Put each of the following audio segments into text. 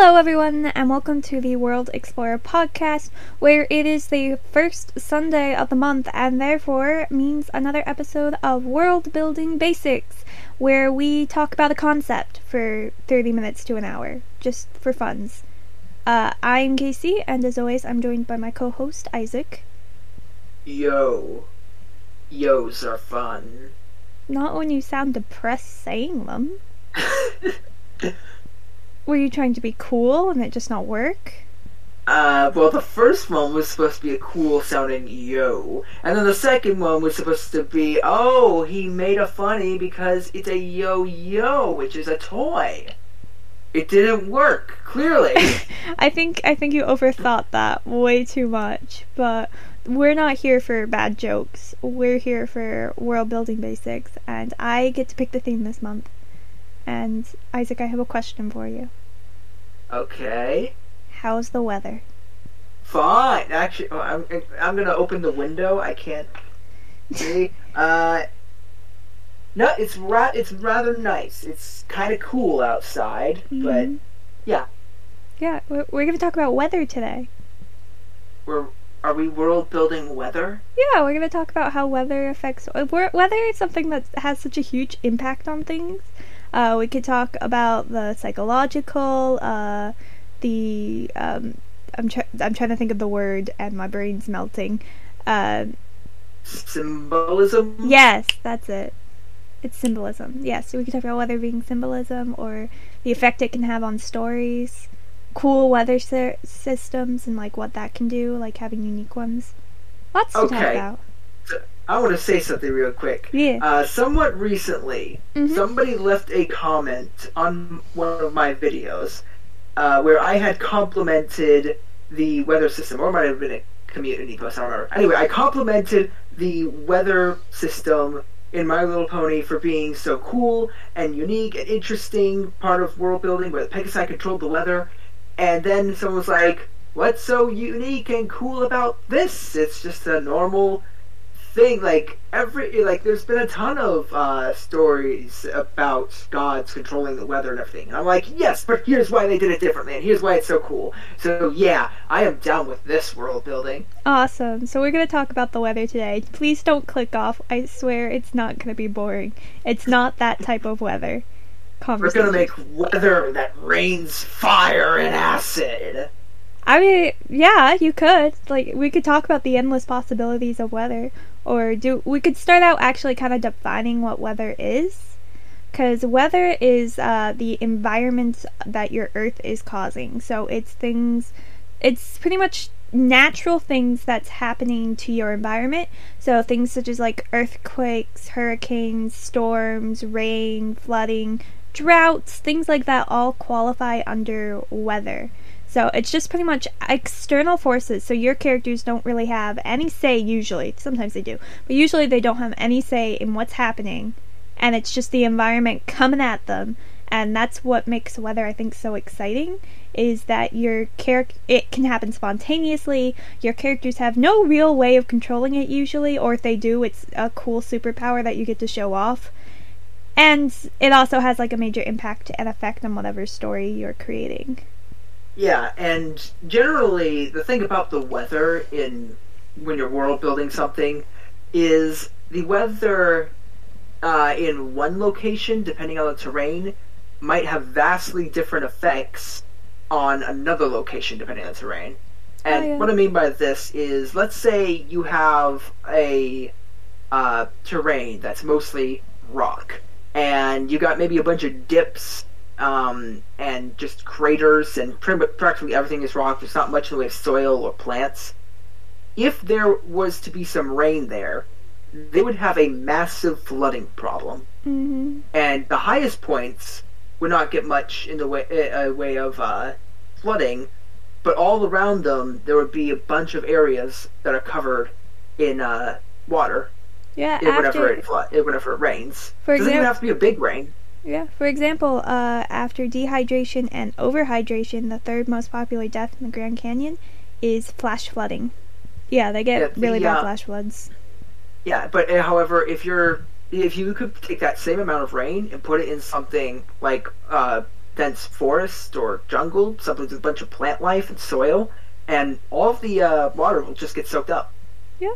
Hello everyone, and welcome to the World Explorer podcast, where it is the first Sunday of the month and therefore means another episode of World Building Basics, where we talk about a concept for 30 minutes to an hour, just for funs. I'm Casey, and as always I'm joined by my co-host Isaac. Yo. Yo's are fun. Not when you sound depressed saying them. Were you trying to be cool and it just not work? Well, the first one was supposed to be a cool sounding yo. And then the second one was supposed to be, oh, he made a funny because it's a yo-yo, which is a toy. It didn't work, clearly. I think you overthought that way too much, but we're not here for bad jokes. We're here for world building basics, and I get to pick the theme this month. And Isaac, I have a question for you. Okay. How's the weather? Fine. Actually, I'm gonna open the window. I can't see. No, it's rather nice. It's kind of cool outside, but yeah. Yeah, we're gonna talk about weather today. Are we world building weather? Yeah, we're gonna talk about how weather affects. Weather is something that has such a huge impact on things. We could talk about the psychological, I'm trying to think of the word, and my brain's melting. Symbolism? Yes, that's it. It's symbolism. Yeah, so we could talk about weather being symbolism, or the effect it can have on stories, cool weather systems, and like what that can do, like having unique ones. Lots to talk about. I want to say something real quick. Yeah. Somewhat recently, somebody left a comment on one of my videos where I had complimented the weather system, or it might have been a community post, I don't remember. Anyway, I complimented the weather system in My Little Pony for being so cool and unique and interesting part of world building where the Pegasi controlled the weather, and then someone was like, what's so unique and cool about this? It's just a normal thing, there's been a ton of stories about gods controlling the weather and everything, and I'm like, yes, but here's why they did it differently, and here's why it's so cool. So yeah, I am down with this world building. Awesome. So we're gonna talk about the weather today. Please don't click off. I swear it's not gonna be boring. It's not that type of weather conversation. We're gonna make weather that rains fire and acid. I mean, yeah, you could. Like, we could talk about the endless possibilities of weather, or we could start out actually kind of defining what weather is, because weather is the environment that your Earth is causing. So it's pretty much natural things that's happening to your environment. So things such as like earthquakes, hurricanes, storms, rain, flooding, droughts, things like that all qualify under weather. So it's just pretty much external forces, so your characters don't really have any say usually. Sometimes they do, but usually they don't have any say in what's happening, and it's just the environment coming at them, and that's what makes weather, I think, so exciting, is that it can happen spontaneously, your characters have no real way of controlling it usually, or if they do, it's a cool superpower that you get to show off, and it also has like a major impact and effect on whatever story you're creating. Yeah, and generally, the thing about the weather when you're world building something is the weather in one location, depending on the terrain, might have vastly different effects on another location, depending on the terrain. And what I mean by this is, let's say you have a terrain that's mostly rock, and you got maybe a bunch of dips and just craters, and practically everything is rock. There's not much in the way of soil or plants. If there was to be some rain there, they would have a massive flooding problem. And the highest points would not get much in the way of flooding, but all around them there would be a bunch of areas that are covered in water. Yeah, whenever it rains. It doesn't even have to be a big rain. Yeah, for example, after dehydration and overhydration, the third most popular death in the Grand Canyon is flash flooding. Yeah, they get really bad flash floods. Yeah, but however, if you could take that same amount of rain and put it in something like dense forest or jungle, something with a bunch of plant life and soil, and all of the water will just get soaked up. Yeah.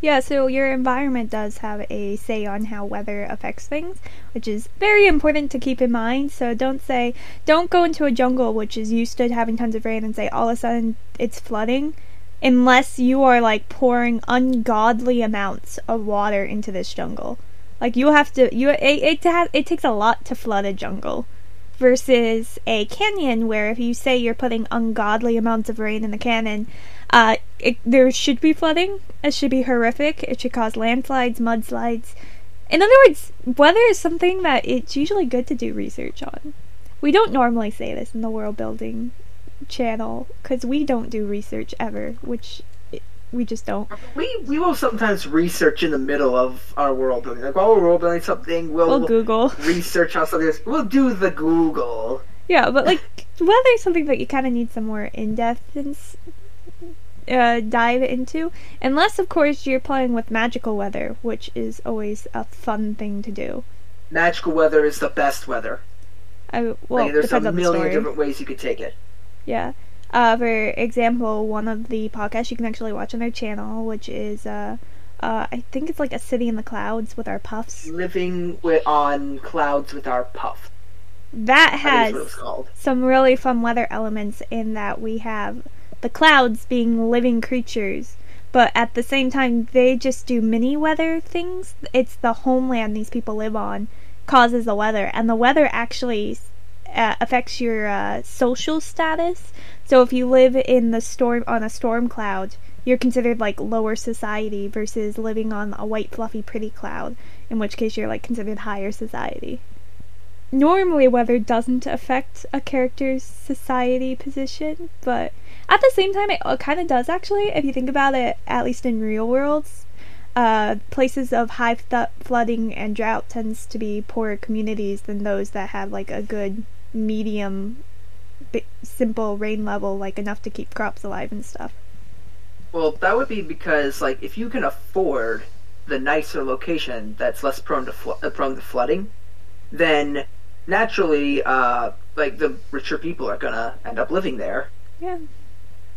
Yeah, so your environment does have a say on how weather affects things, which is very important to keep in mind. So don't go into a jungle which is used to having tons of rain and say all of a sudden it's flooding, unless you are like pouring ungodly amounts of water into this jungle. Like it takes a lot to flood a jungle versus a canyon, where if you say you're putting ungodly amounts of rain in the canyon, there should be flooding. It should be horrific. It should cause landslides, mudslides. In other words, weather is something that it's usually good to do research on. We don't normally say this in the world building channel, because we don't do research ever, which we just don't. We will sometimes research in the middle of our world building. Like while we're world building something, we'll Google. Research on something. We'll do the Google. Yeah, but like weather is something that you kind of need some more in-depth dive into, unless of course you're playing with magical weather, which is always a fun thing to do. Magical weather is the best weather. There's a million different ways you could take it. Yeah. For example, one of the podcasts you can actually watch on their channel, which is, I think it's like A City in the Clouds with Our Puffs. On Clouds with Our Puff. That has some really fun weather elements in that we have the clouds being living creatures, but at the same time, they just do mini weather things. It's the homeland these people live on causes the weather, and the weather actually affects your social status. So if you live in the storm on a storm cloud, you're considered like lower society versus living on a white fluffy pretty cloud, in which case you're like considered higher society. Normally weather doesn't affect a character's society position, but at the same time it kind of does, actually, if you think about it, at least in real worlds. Places of high flooding and drought tends to be poorer communities than those that have like a good medium simple rain level, like enough to keep crops alive and stuff. Well, that would be because like if you can afford the nicer location that's less prone to flooding, then naturally like the richer people are gonna end up living there. Yeah.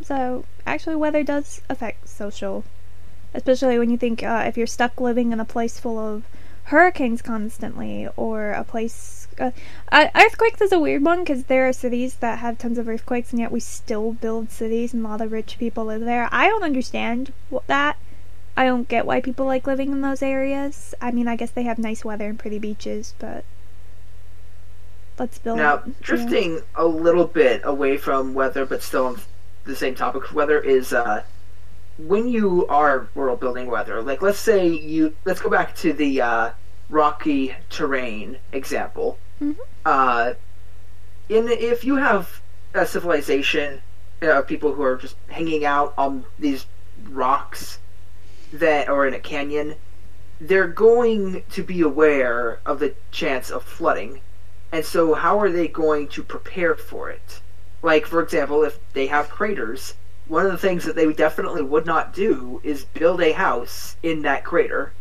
So actually weather does affect social, especially when you think if you're stuck living in a place full of hurricanes constantly, or a place earthquakes is a weird one, because there are cities that have tons of earthquakes and yet we still build cities and a lot of rich people live there. I don't understand that. I don't get why people like living in those areas. I mean, I guess they have nice weather and pretty beaches, but let's build. Now, drifting a little bit away from weather, but still on the same topic, weather is when you are world building weather. Like, let's go back to the rocky terrain example. Mm-hmm. If you have a civilization, people who are just hanging out on these rocks that are in a canyon, they're going to be aware of the chance of flooding, and so how are they going to prepare for it? Like, for example, if they have craters, one of the things that they definitely would not do is build a house in that crater.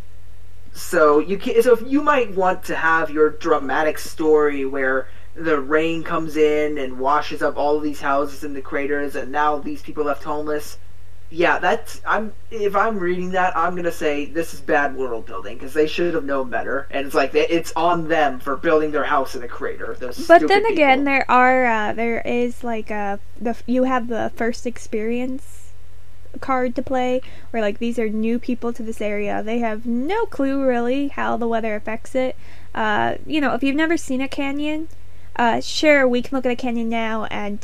So if you might want to have your dramatic story where the rain comes in and washes up all of these houses in the craters, and now these people left homeless. Yeah, if I'm reading that, I'm gonna say this is bad world building, because they should have known better, and it's like it's on them for building their house in a crater. But then again, you have the first experience card to play, where like these are new people to this area, they have no clue really how the weather affects it. If you've never seen a canyon, sure, we can look at a canyon now and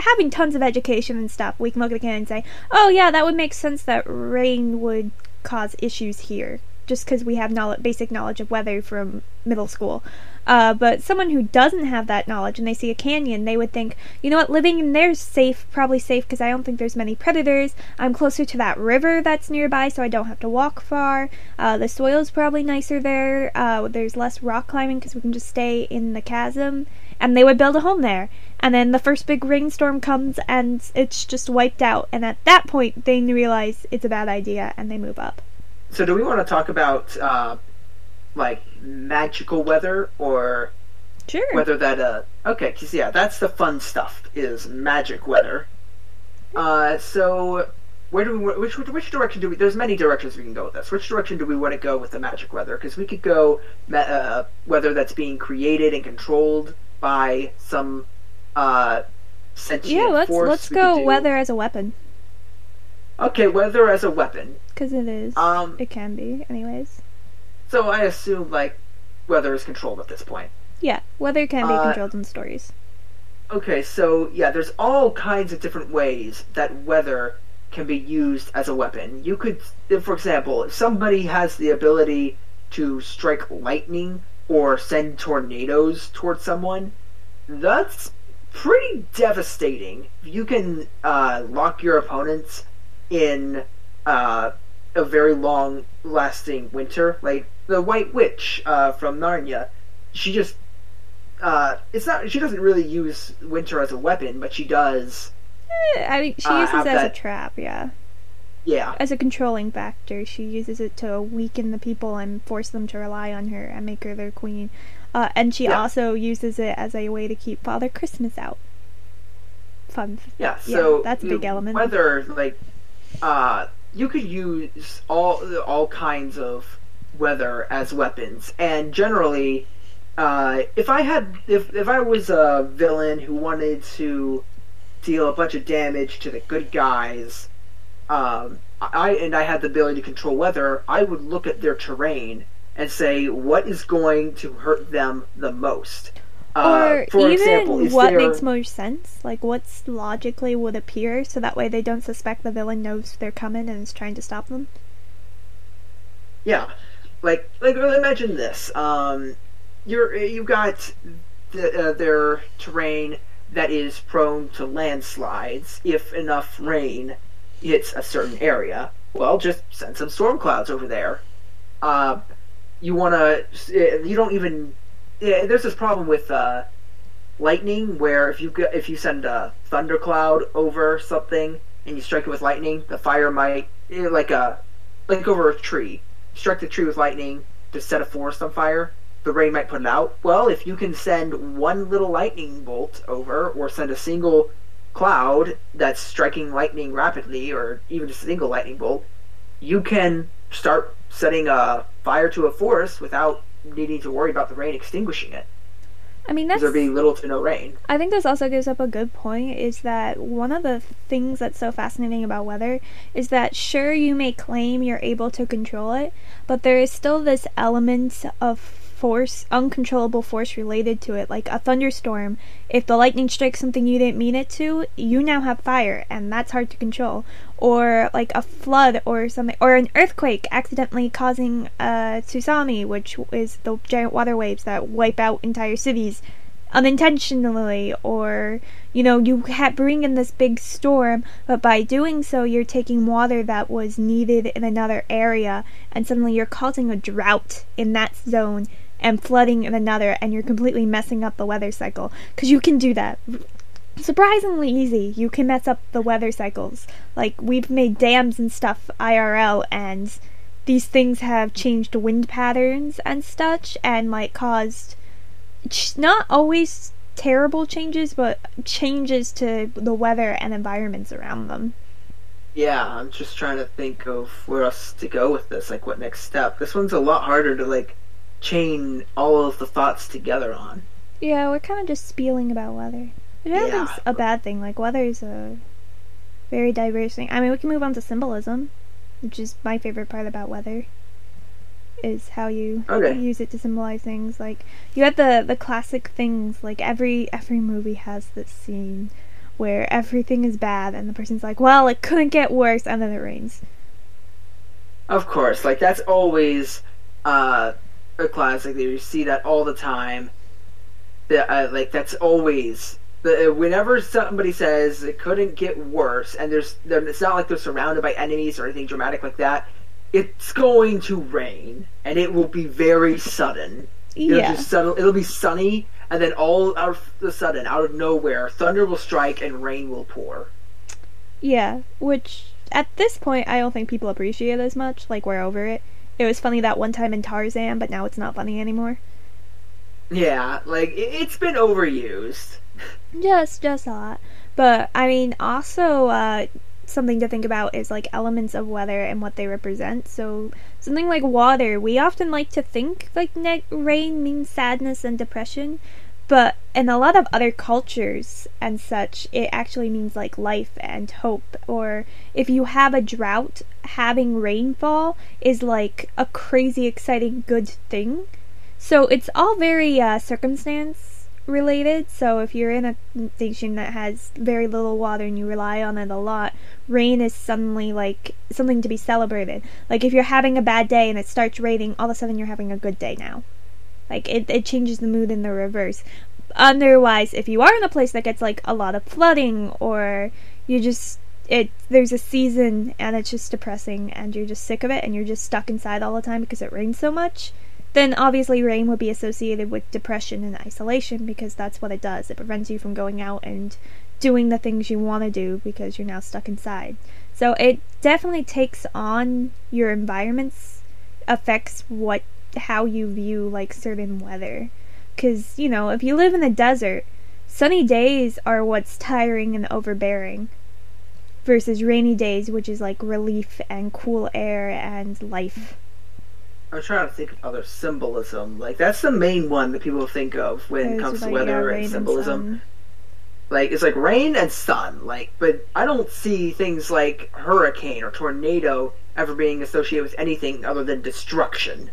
having tons of education and stuff, we can look at the canyon and say, oh yeah, that would make sense that rain would cause issues here, just because we have basic knowledge of weather from middle school. But someone who doesn't have that knowledge and they see a canyon, they would think, you know what, living in there's probably safe, because I don't think there's many predators. I'm closer to that river that's nearby, so I don't have to walk far. The soil's probably nicer there. There's less rock climbing, because we can just stay in the chasm. And they would build a home there. And then the first big rainstorm comes and it's just wiped out. And at that point, they realize it's a bad idea and they move up. So do we want to talk about, magical weather or Sure. Whether that, okay, because, yeah, that's the fun stuff, is magic weather. So, where do we, which direction do we, there's many directions we can go with this. Which direction do we want to go with the magic weather? Because we could go weather that's being created and controlled by some sentient force. Yeah, let's go weather as a weapon. Okay, weather as a weapon. Because it is. It can be, anyways. So I assume, like, weather is controlled at this point. Yeah, weather can be controlled in stories. Okay, so, yeah, there's all kinds of different ways that weather can be used as a weapon. You could, for example, if somebody has the ability to strike lightning or send tornadoes towards someone, that's pretty devastating. You can lock your opponents in a very long-lasting winter. Like, the White Witch from Narnia, she just... it's not. She doesn't really use winter as a weapon, but she does. I mean, she uses it as a trap, yeah. Yeah. As a controlling factor, she uses it to weaken the people and force them to rely on her and make her their queen. And she also uses it as a way to keep Father Christmas out. Fun. Yeah. So yeah, that's a big element. Weather, like, you could use all kinds of weather as weapons, and generally. If I was a villain who wanted to deal a bunch of damage to the good guys, and I had the ability to control weather, I would look at their terrain and say, what is going to hurt them the most? Or for even example, makes most sense? Like, what's logically would appear, so that way they don't suspect the villain knows they're coming and is trying to stop them? Yeah. Like imagine this, You've got their terrain that is prone to landslides if enough rain hits a certain area. Well, just send some storm clouds over there. You don't even. There's this problem with lightning where if you send a thundercloud over something and you strike it with lightning, the fire might like over a tree. Strike the tree with lightning to set a forest on fire. The rain might put it out. Well, if you can send one little lightning bolt over, or send a single cloud that's striking lightning rapidly, or even just a single lightning bolt, you can start setting a fire to a forest without needing to worry about the rain extinguishing it. I mean, that's... There being little to no rain. I think this also gives up a good point, is that one of the things that's so fascinating about weather is that, sure, you may claim you're able to control it, but there is still this element of uncontrollable force related to it, like a thunderstorm. If the lightning strikes something you didn't mean it to, you now have fire, and that's hard to control. Or like a flood or something, or an earthquake accidentally causing a tsunami, which is the giant water waves that wipe out entire cities unintentionally. Or, you know, you bring in this big storm, but by doing so you're taking water that was needed in another area, and suddenly you're causing a drought in that zone and flooding in another, and you're completely messing up the weather cycle. Because you can do that surprisingly easy. You can mess up the weather cycles. Like, we've made dams and stuff IRL, and these things have changed wind patterns and such, and like caused not always terrible changes, but changes to the weather and environments around them. Yeah, I'm just trying to think of where else to go with this, like what next step. This one's a lot harder to like chain all of the thoughts together on. Yeah, we're kind of just spieling about weather. I don't think it's a bad thing. Like, weather is a very diverse thing. I mean, we can move on to symbolism, which is my favorite part about weather. Is how you use it to symbolize things. Like, you have the classic things, like every movie has this scene where everything is bad and the person's like, well, it couldn't get worse, and then it rains. Of course, like, that's always a classic. You see that all the time. Like, that's always whenever somebody says it couldn't get worse, and it's not like they're surrounded by enemies or anything dramatic like that. It's going to rain, and it will be very sudden. Yeah. It'll be sunny, and then all of a sudden, out of nowhere, thunder will strike and rain will pour. Yeah, which at this point, I don't think people appreciate as much. Like, we're over it. It was funny that one time in Tarzan, but now it's not funny anymore. Yeah, like, it's been overused. Just a lot. But, I mean, also, something to think about is, like, elements of weather and what they represent. So, something like water. We often like to think, like, rain means sadness and depression. But in a lot of other cultures and such, it actually means, like, life and hope. Or if you have a drought, having rainfall is, like, a crazy, exciting, good thing. So it's all very circumstance-related. So if you're in a nation that has very little water and you rely on it a lot, rain is suddenly, like, something to be celebrated. Like, if you're having a bad day and it starts raining, all of a sudden you're having a good day now. Like, it changes the mood in the reverse. Otherwise, if you are in a place that gets, like, a lot of flooding, or you just, there's a season and it's just depressing and you're just sick of it and you're just stuck inside all the time because it rains so much, then obviously rain would be associated with depression and isolation, because that's what it does. It prevents you from going out and doing the things you want to do because you're now stuck inside. So it definitely takes on your environment's affects how you view, like, certain weather. Because, you know, if you live in the desert, sunny days are what's tiring and overbearing, versus rainy days, which is, like, relief and cool air and life. I'm trying to think of other symbolism. Like, that's the main one that people think of when it comes to weather and symbolism. And like, it's like rain and sun, like, but I don't see things like hurricane or tornado ever being associated with anything other than destruction.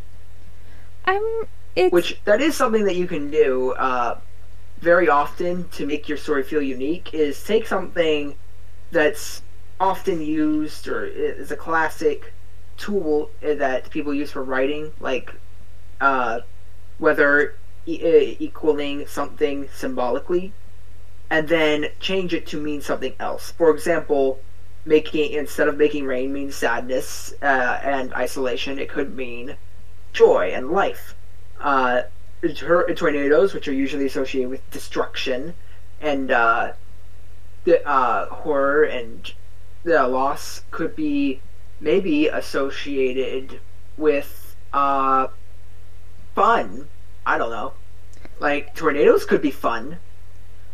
Which, that is something that you can do very often to make your story feel unique, is take something that's often used or is a classic tool that people use for writing, like whether equaling something symbolically, and then change it to mean something else. For example, instead of making rain mean sadness and isolation, it could mean joy and life. Tornadoes, which are usually associated with destruction and horror and loss, could be maybe associated with fun. I don't know. Like, tornadoes could be fun.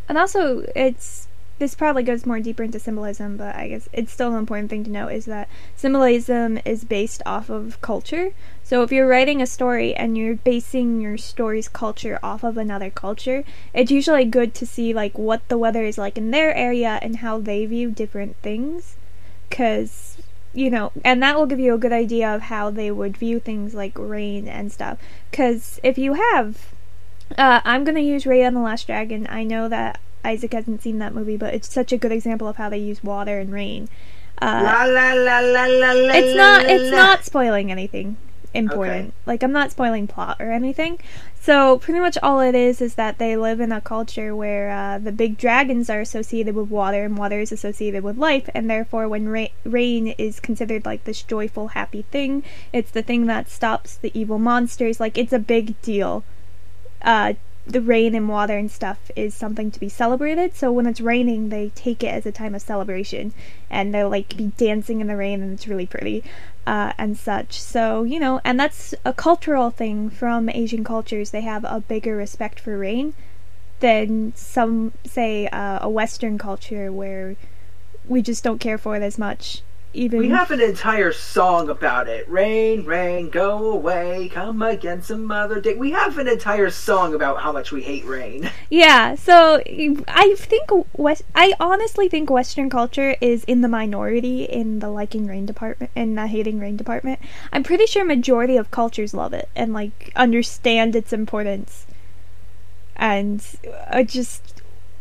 And also, this probably goes more deeper into symbolism, but I guess it's still an important thing to know, is that symbolism is based off of culture. So if you're writing a story and you're basing your story's culture off of another culture, it's usually good to see, like, what the weather is like in their area and how they view different things. 'Cause, you know, and that will give you a good idea of how they would view things like rain and stuff. 'Cause if you have... I'm gonna use Raya and the Last Dragon. I know that Isaac hasn't seen that movie, but it's such a good example of how they use water and rain. It's not spoiling anything important. Okay. Like, I'm not spoiling plot or anything. So pretty much all it is that they live in a culture where the big dragons are associated with water, and water is associated with life, and therefore when rain is considered, like, this joyful, happy thing, it's the thing that stops the evil monsters. Like, it's a big deal. The rain and water and stuff is something to be celebrated, so when it's raining, they take it as a time of celebration, and they'll, like, be dancing in the rain, and it's really pretty, and such. So, you know, and that's a cultural thing from Asian cultures. They have a bigger respect for rain than some, say, a Western culture, where we just don't care for it as much. We have an entire song about it. Rain, rain, go away, come again some other day. We have an entire song about how much we hate rain. Yeah, so I honestly think Western culture is in the minority in the liking rain department, in the hating rain department. I'm pretty sure majority of cultures love it and, like, understand its importance. And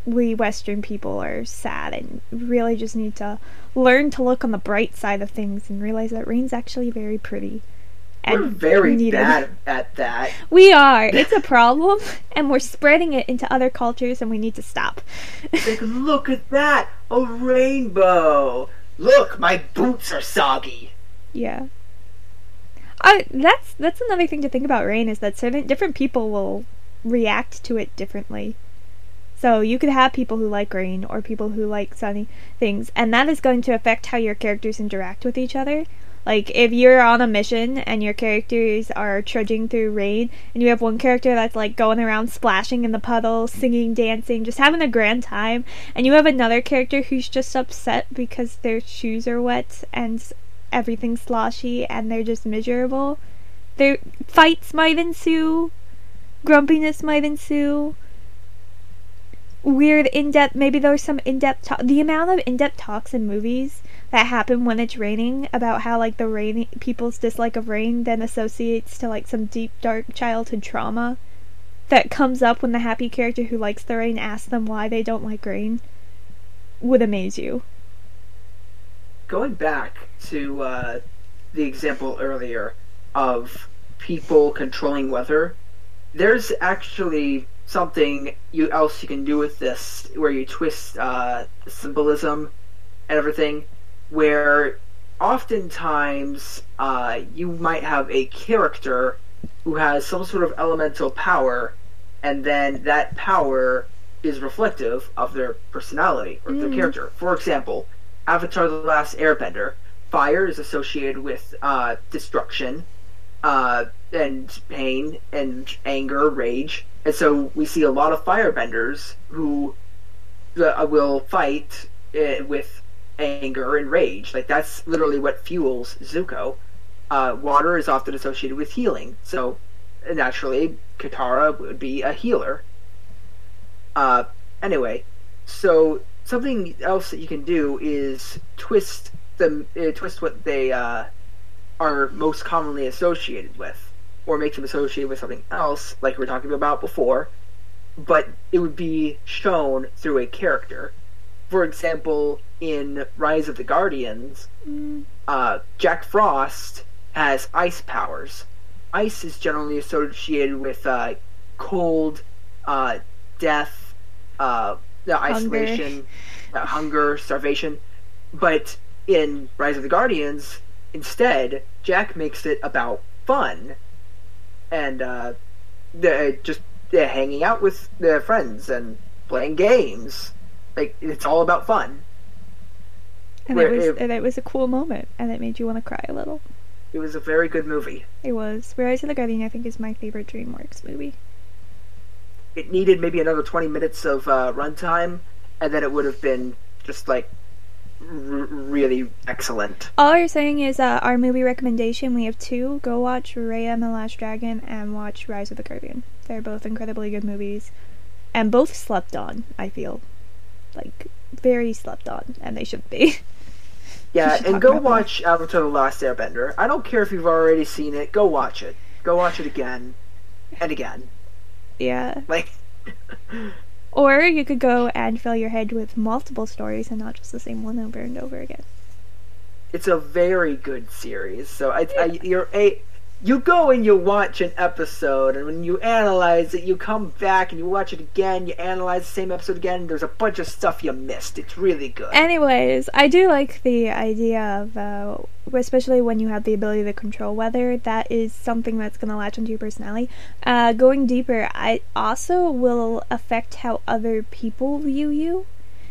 we Western people are sad and really just need to learn to look on the bright side of things and realize that rain's actually very pretty. And we're very bad at that. We are. It's a problem, and we're spreading it into other cultures, and we need to stop. Like, look at that! A rainbow! Look, my boots are soggy! Yeah. That's another thing to think about rain, is that different people will react to it differently. So you could have people who like rain or people who like sunny things, and that is going to affect how your characters interact with each other. Like, if you're on a mission and your characters are trudging through rain, and you have one character that's, like, going around splashing in the puddle, singing, dancing, just having a grand time, and you have another character who's just upset because their shoes are wet and everything's sloshy and they're just miserable, their fights might ensue, grumpiness might ensue, weird in-depth, maybe there's some in-depth talk. The amount of in-depth talks in movies that happen when it's raining, about how, like, the rain, people's dislike of rain then associates to, like, some deep dark childhood trauma that comes up when the happy character who likes the rain asks them why they don't like rain, would amaze you. Going back to the example earlier of people controlling weather, there's actually something else you can do with this, where you twist symbolism and everything, where oftentimes you might have a character who has some sort of elemental power, and then that power is reflective of their personality or their character. For example, Avatar The Last Airbender, fire is associated with destruction, and pain, and anger, rage. And so we see a lot of firebenders who will fight with anger and rage. Like, that's literally what fuels Zuko. Water is often associated with healing. So, naturally, Katara would be a healer. Anyway, so something else that you can do is twist them, twist what they are most commonly associated with, or make them associated with something else, like we were talking about before, but it would be shown through a character. For example, in Rise of the Guardians, Jack Frost has ice powers. Ice is generally associated with cold, death, isolation, hunger, starvation. But in Rise of the Guardians, instead, Jack makes it about fun, and just hanging out with their friends and playing games. Like, it's all about fun. And it was a cool moment, and it made you want to cry a little. It was a very good movie. It was. Rise of the Guardian, I think, is my favorite DreamWorks movie. It needed maybe another 20 minutes of runtime, and then it would have been just, like, really excellent. All you're saying is our movie recommendation, we have two. Go watch Raya and the Last Dragon and watch Rise of the Guardian. They're both incredibly good movies, and both slept on, I feel. Like, very slept on, and they should be. Yeah, and go watch Avatar The Last Airbender. I don't care if you've already seen it, go watch it. Go watch it again and again. Yeah. Like... Or you could go and fill your head with multiple stories and not just the same one over and over again. It's a very good series. So you go and you watch an episode, and when you analyze it, you come back and you watch it again, you analyze the same episode again, and there's a bunch of stuff you missed. It's really good. Anyways, I do like the idea of, especially when you have the ability to control weather, that is something that's going to latch onto your personality. Going deeper, I also will affect how other people view you.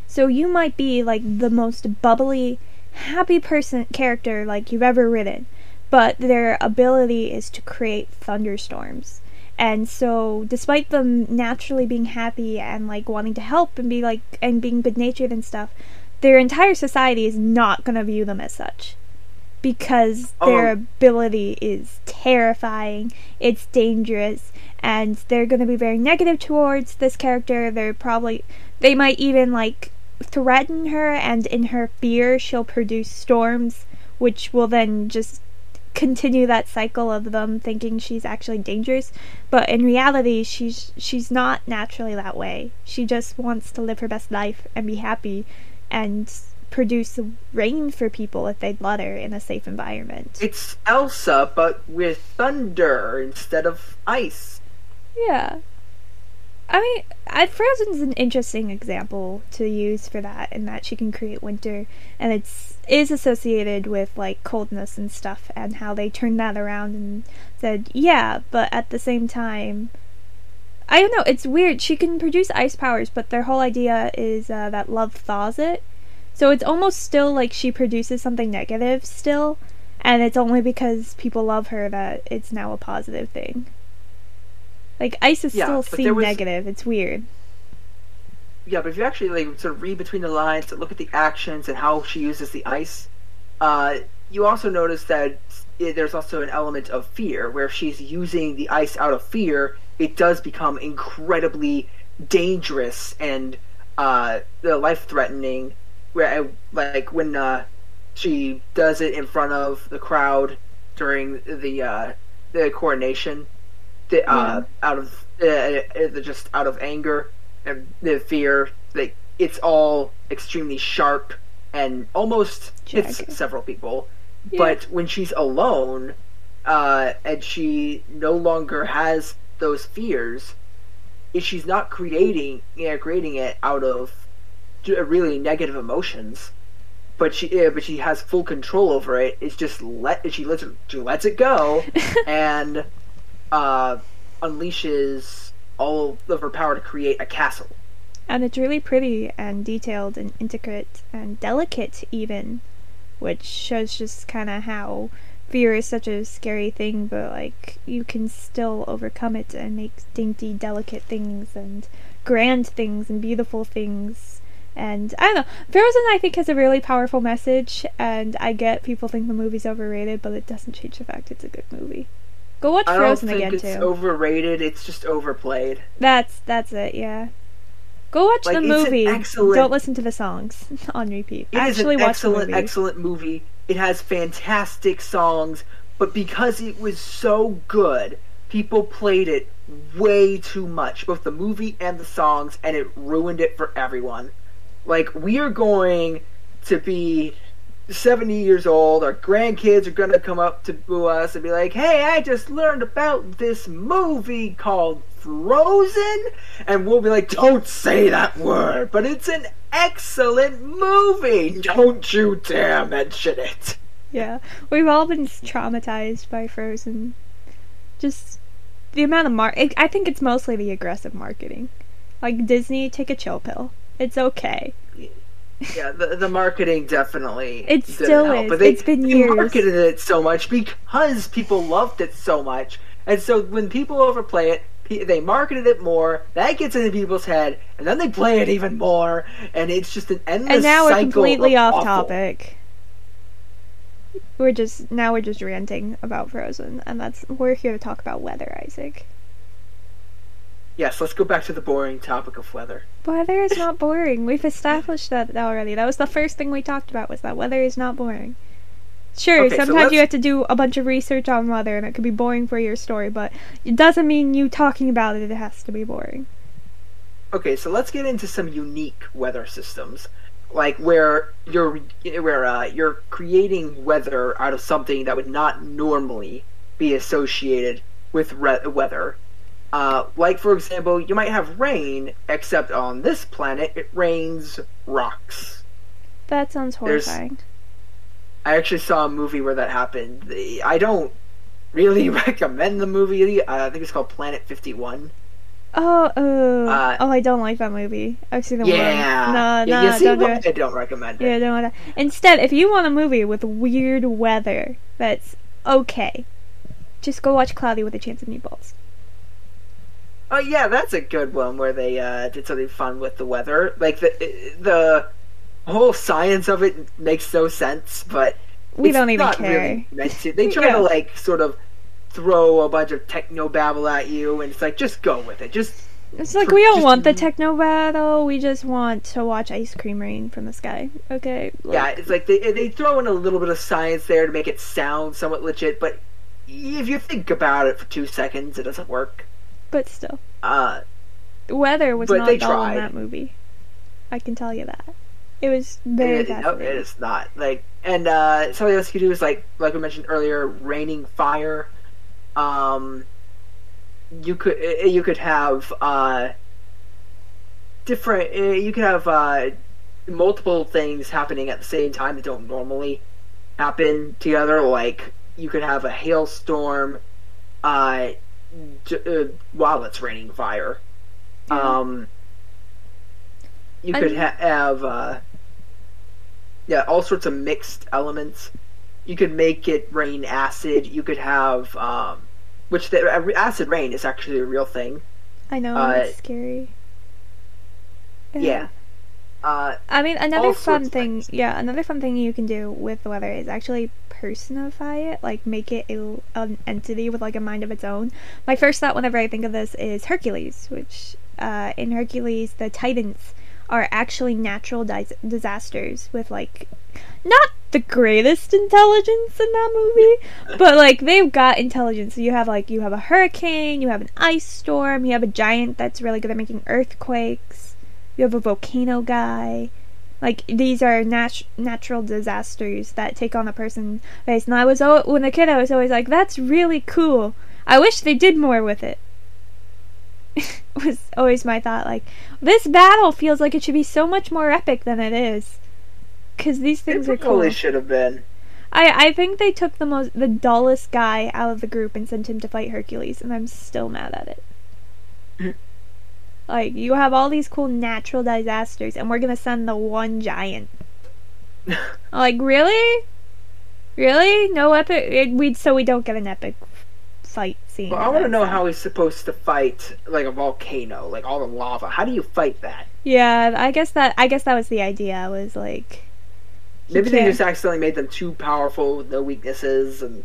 So you might be, like, the most bubbly, happy character, like, you've ever ridden, but their ability is to create thunderstorms. And so, despite them naturally being happy and, like, wanting to help and being good-natured and stuff, their entire society is not going to view them as such, because their ability is terrifying, it's dangerous, and they're going to be very negative towards this character. They might even, like, threaten her, and in her fear, she'll produce storms, which will then just continue that cycle of them thinking she's actually dangerous, but in reality she's not naturally that way. She just wants to live her best life and be happy and produce rain for people if they'd let her in a safe environment. It's Elsa, but with thunder instead of ice. Yeah. I mean, Frozen's an interesting example to use for that, in that she can create winter, and it is associated with, like, coldness and stuff, and how they turned that around and said, yeah, but at the same time, I don't know, it's weird. She can produce ice powers, but their whole idea is that love thaws it, so it's almost still like she produces something negative still, And it's only because people love her that it's now a positive thing. Like, Isis still seemed negative. It's weird. Yeah, but if you actually, like, sort of read between the lines, to look at the actions and how she uses the ice, you also notice that there's also an element of fear, where if she's using the ice out of fear, it does become incredibly dangerous and life-threatening. Where, like, when she does it in front of the crowd during the coronation, out of anger and the fear, like, it's all extremely sharp and almost hits several people. Yeah. But when she's alone, and she no longer has those fears, if she's not creating it out of really negative emotions, but she has full control over it. It's just she lets it go, and unleashes all of her power to create a castle. And it's really pretty and detailed and intricate and delicate even, which shows just kind of how fear is such a scary thing, but, like, you can still overcome it and make dainty, delicate things and grand things and beautiful things. And, I don't know, Frozen, I think, has a really powerful message, and I get people think the movie's overrated, but it doesn't change the fact it's a good movie. Go watch Frozen again, too. I don't think it's overrated, it's just overplayed. That's it, yeah. Go watch the movie. Don't listen to the songs on repeat. Actually watch the movie. It is an excellent movie. It has fantastic songs, but because it was so good, people played it way too much, both the movie and the songs, and it ruined it for everyone. Like, we are going to be 70 years old, our grandkids are going to come up to us and be like, hey, I just learned about this movie called Frozen, and we'll be like, don't say that word, but it's an excellent movie, don't you dare mention it. Yeah, we've all been traumatized by Frozen. Just the amount of I think it's mostly the aggressive marketing. Like, Disney, take a chill pill, it's okay. Yeah, the marketing definitely it still help. Is. But it's been years. They marketed it so much because people loved it so much, and so when people overplay it, they marketed it more, that gets into people's head, and then they play it even more, and it's just an endless cycle. And now we're completely off topic. We're just ranting about Frozen, and we're here to talk about weather, Isaac. Yes, let's go back to the boring topic of weather. Weather is not boring. We've established that already. That was the first thing we talked about, was that weather is not boring. Sure, okay, sometimes you have to do a bunch of research on weather, and it could be boring for your story, but it doesn't mean you talking about it has to be boring. Okay, so let's get into some unique weather systems, like where you're creating weather out of something that would not normally be associated with weather. Like, for example, you might have rain, except on this planet it rains rocks. That sounds horrifying. I actually saw a movie where that happened. I don't really recommend the movie. I think it's called Planet 51. Oh, I don't like that movie. I've seen the one. Yeah. No, don't do it. I don't recommend it. Yeah, don't want to. Instead, if you want a movie with weird weather that's okay, just go watch Cloudy with a Chance of Meatballs. Oh, yeah, that's a good one where they did something fun with the weather. Like, the whole science of it makes no sense, but we don't even care. Really meant to. They try to, like, sort of throw a bunch of techno babble at you, and it's like, just go with it. It's like, we don't want the techno battle. We just want to watch ice cream rain from the sky. Okay. Look. Yeah, it's like they throw in a little bit of science there to make it sound somewhat legit, but if you think about it for 2 seconds, it doesn't work. But still, the weather was not dull in that movie. I can tell you that. It was very fascinating. No, it is not. Like, and something else you could do is, like we mentioned earlier, raining fire. You could have different. You could have multiple things happening at the same time that don't normally happen together. Like, you could have a hailstorm while it's raining fire. Yeah. You could have all sorts of mixed elements. You could make it rain acid. You could have, which the acid rain is actually a real thing. I know, it's scary. Yeah. I mean, another fun thing you can do with the weather is actually personify it, like make it an entity with like a mind of its own. My first thought whenever I think of this is Hercules, which in Hercules the Titans are actually natural disasters with like not the greatest intelligence in that movie, but like they've got intelligence. So you have a hurricane, you have an ice storm, you have a giant that's really good at making earthquakes. You have a volcano guy. Like, these are natural disasters that take on a person's face. And when a kid, I was always like, that's really cool. I wish they did more with it. Was always my thought, like, this battle feels like it should be so much more epic than it is. Because these things are cool. It probably should have been. I think they took the dullest guy out of the group and sent him to fight Hercules, and I'm still mad at it. Like, you have all these cool natural disasters, and we're gonna send the one giant. Like, really? Really? No epic? So we don't get an epic fight scene. Well, I want to know how he's supposed to fight, like, a volcano, like, all the lava. How do you fight that? Yeah, I guess that was the idea. I was like... Maybe they just accidentally made them too powerful with no weaknesses, and...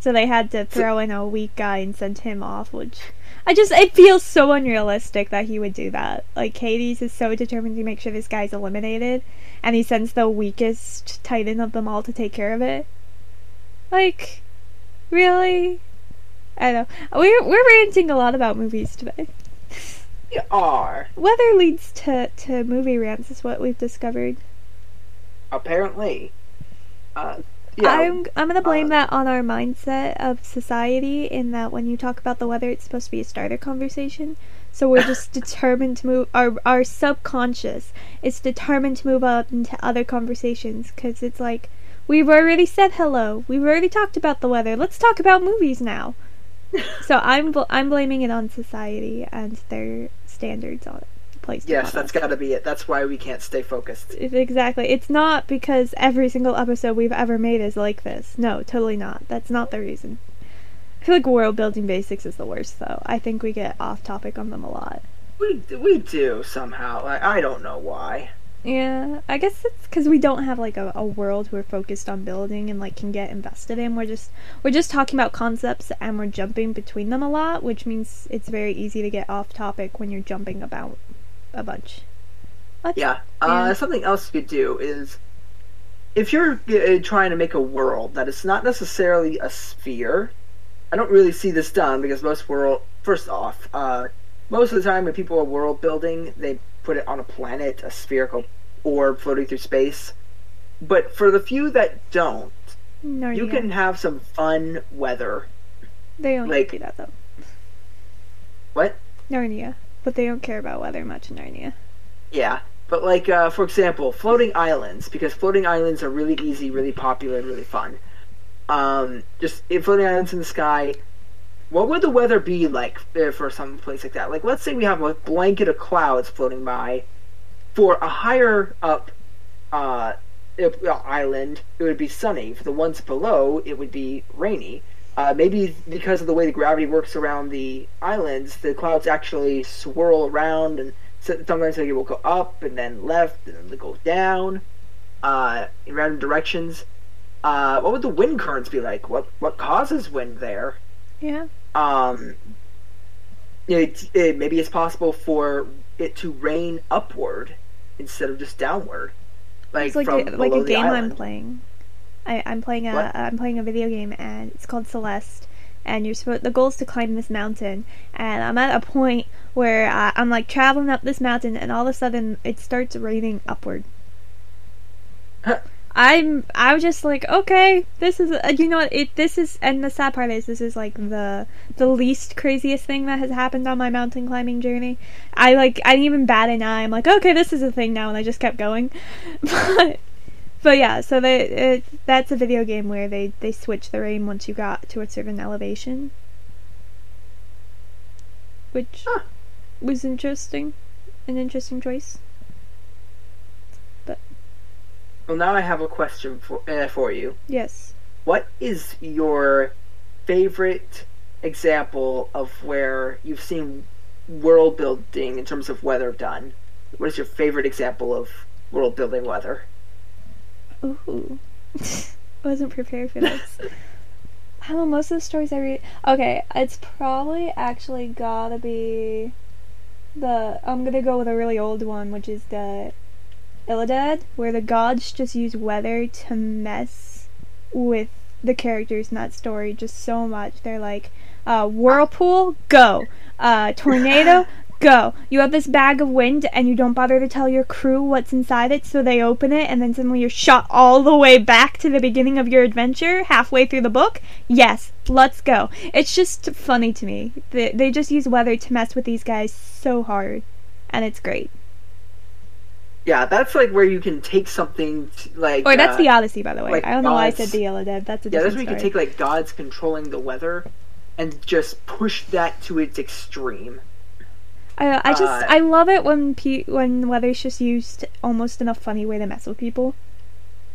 So they had to throw in a weak guy and send him off, which... it feels so unrealistic that he would do that. Like, Hades is so determined to make sure this guy's eliminated, and he sends the weakest titan of them all to take care of it. Like, really? I don't know. We're ranting a lot about movies today. We are. Weather leads to movie rants is what we've discovered. Apparently. Yeah, I'm gonna blame that on our mindset of society, in that when you talk about the weather, it's supposed to be a starter conversation. So we're just determined to move, our subconscious is determined to move up into other conversations, because it's like, we've already said hello, we've already talked about the weather, let's talk about movies now. So I'm blaming it on society and their standards on it. Yes, that's got to be it. That's why we can't stay focused. Exactly. It's not because every single episode we've ever made is like this. No, totally not. That's not the reason. I feel like World Building Basics is the worst, though. I think we get off topic on them a lot. We do, somehow. I don't know why. Yeah, I guess it's because we don't have, like, a world we're focused on building and, like, can get invested in. We're just talking about concepts, and we're jumping between them a lot, which means it's very easy to get off topic when you're jumping about a bunch. Something else you could do is, if you're trying to make a world that is not necessarily a sphere, I don't really see this done, because most of the time when people are world building, they put it on a planet, a spherical orb floating through space. But for the few that don't, Narnia, you can have some fun weather. They don't do that, though. What? Narnia. But they don't care about weather much in Narnia. Yeah, but like, for example, floating islands, because floating islands are really easy, really popular, and really fun. Just floating islands in the sky, what would the weather be like for some place like that? Like, let's say we have a blanket of clouds floating by. For a higher up island, it would be sunny. For the ones below, it would be rainy. Maybe because of the way the gravity works around the islands, the clouds actually swirl around, and sometimes they will go up and then left and then they go down in random directions. What would the wind currents be like? What causes wind there? Yeah. Maybe it's possible for it to rain upward instead of just downward. Like a game I'm playing. I'm playing a video game, and it's called Celeste, and the goal is to climb this mountain, and I'm at a point where I'm like traveling up this mountain, and all of a sudden it starts raining upward. I was just like, okay, this is and the sad part is this is like the least craziest thing that has happened on my mountain climbing journey. I didn't even bat an eye. I'm like, okay, this is a thing now, and I just kept going. But yeah, so that's a video game where they switch the rain once you got to a certain elevation, which was interesting, an interesting choice. But Well, now I have a question for you. Yes. What is your favorite example of where you've seen world building in terms of weather done? What is your favorite example of world building weather? Ooh. Wasn't prepared for this. I don't know, most of the stories I read... Okay, it's probably actually gotta be the... I'm gonna go with a really old one, which is the Iliad, where the gods just use weather to mess with the characters in that story just so much. They're like, whirlpool, go! Tornado, go! You have this bag of wind and you don't bother to tell your crew what's inside it, so they open it and then suddenly you're shot all the way back to the beginning of your adventure, halfway through the book. Yes, let's go. It's just funny to me. They just use weather to mess with these guys so hard, and it's great. Yeah, that's like where you can take something like. Or that's the Odyssey, by the way. Like I don't know why I said the Iliad. That's a different story. Yeah, that's where you can take like gods controlling the weather, and just push that to its extreme. I love it when weather's just used almost in a funny way to mess with people.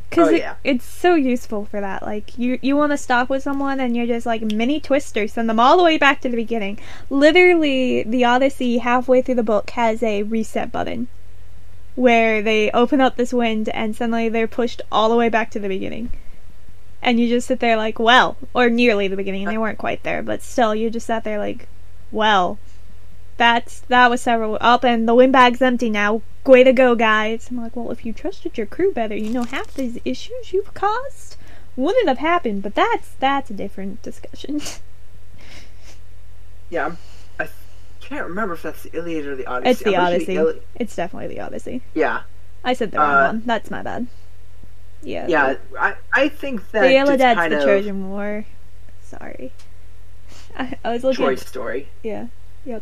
Because it's so useful for that. Like you want to stop with someone and you're just like mini twisters, send them all the way back to the beginning. Literally, the Odyssey halfway through the book has a reset button, where they open up this wind and suddenly they're pushed all the way back to the beginning. And you just sit there like, well, or nearly the beginning, and they weren't quite there, but still, you just sat there like, well, that was several up, and the windbag's empty now, way to go, guys. I'm like, well, if you trusted your crew better, you know half these issues you've caused wouldn't have happened, but that's a different discussion. Yeah, I can't remember if that's the Iliad or the Odyssey. It's the Odyssey. It's definitely the Odyssey. Yeah. I said the wrong one. That's my bad. Yeah. Yeah, I think that the Iliad's kind the Trojan War. Sorry. I was looking Troy's story. Yeah. Yep.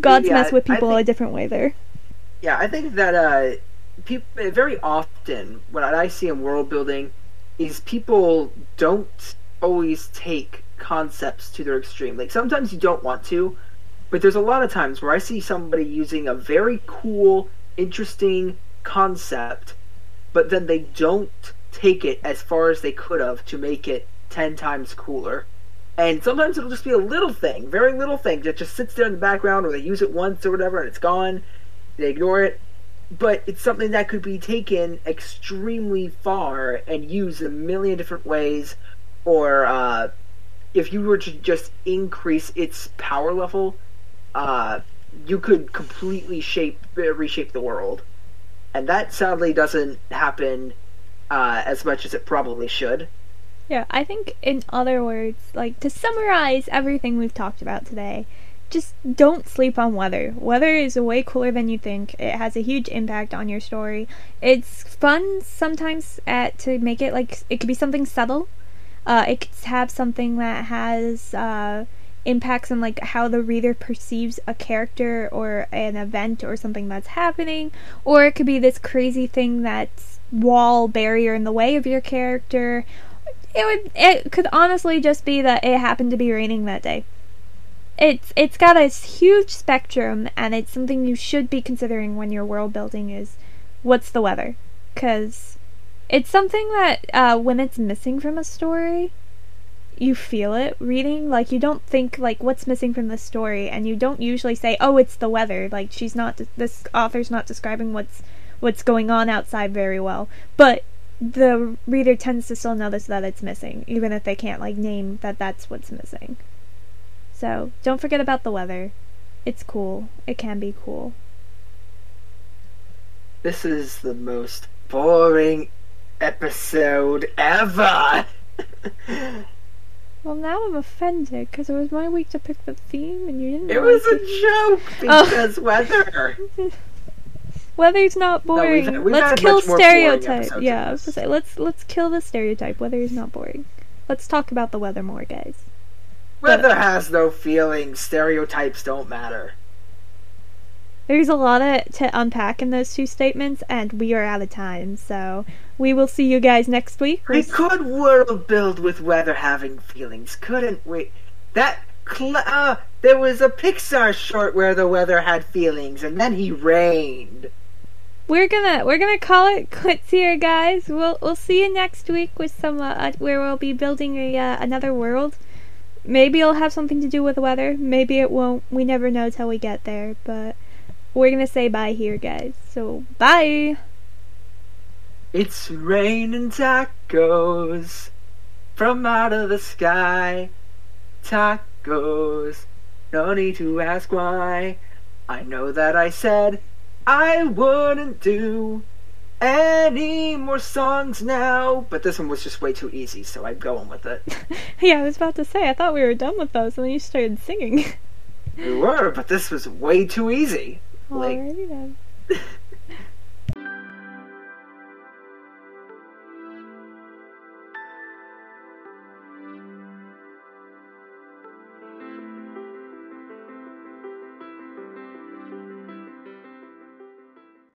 Gods mess with people a different way there. Yeah, I think that people very often what I see in world building is people don't always take concepts to their extreme. Like sometimes you don't want to, but there's a lot of times where I see somebody using a very cool, interesting concept, but then they don't take it as far as they could have to make it 10 times cooler. And sometimes it'll just be a little thing, very little thing that just sits there in the background, or they use it once or whatever and it's gone. They ignore it. But it's something that could be taken extremely far and used a million different ways, or if you were to just increase its power level, you could completely reshape the world. And that sadly doesn't happen as much as it probably should. Yeah, I think in other words, like to summarize everything we've talked about today, just don't sleep on weather. Weather is way cooler than you think. It has a huge impact on your story. It's fun sometimes to make it like, it could be something subtle. It could have something that has impacts on like how the reader perceives a character or an event or something that's happening, or it could be this crazy thing that's wall barrier in the way of your character. It could honestly just be that it happened to be raining that day. It's got a huge spectrum, and it's something you should be considering when your world building is what's the weather, because it's something that, when it's missing from a story, you feel it reading. Like, you don't think, like, what's missing from the story, and you don't usually say, oh, it's the weather. Like, this author's not describing what's going on outside very well. But the reader tends to still notice that it's missing, even if they can't, like, name that that's what's missing. So, don't forget about the weather. It's cool. It can be cool. This is the most boring episode ever. Well, now I'm offended because it was my week to pick the theme and you didn't. It was a joke because weather. Weather's not boring. No, let's kill stereotype. Yeah, I was gonna say let's kill the stereotype. Weather is not boring. Let's talk about the weather more, guys. Weather has no feelings. Stereotypes don't matter. There's a lot to unpack in those two statements, and we are out of time, so we will see you guys next week. We could world build with weather having feelings, couldn't we? There was a Pixar short where the weather had feelings, and then he rained. we're gonna call it quits here, guys. We'll see you next week with some where we'll be building a another world. Maybe it'll have something to do with the weather. Maybe it won't. We never know till we get there. But we're gonna say bye here, guys. So bye. It's raining tacos from out of the sky. Tacos. No need to ask why. I know that I said I wouldn't do any more songs now, but this one was just way too easy, so I'm going with it. Yeah, I was about to say, I thought we were done with those, and then you started singing. We were, but this was way too easy. Alrighty then.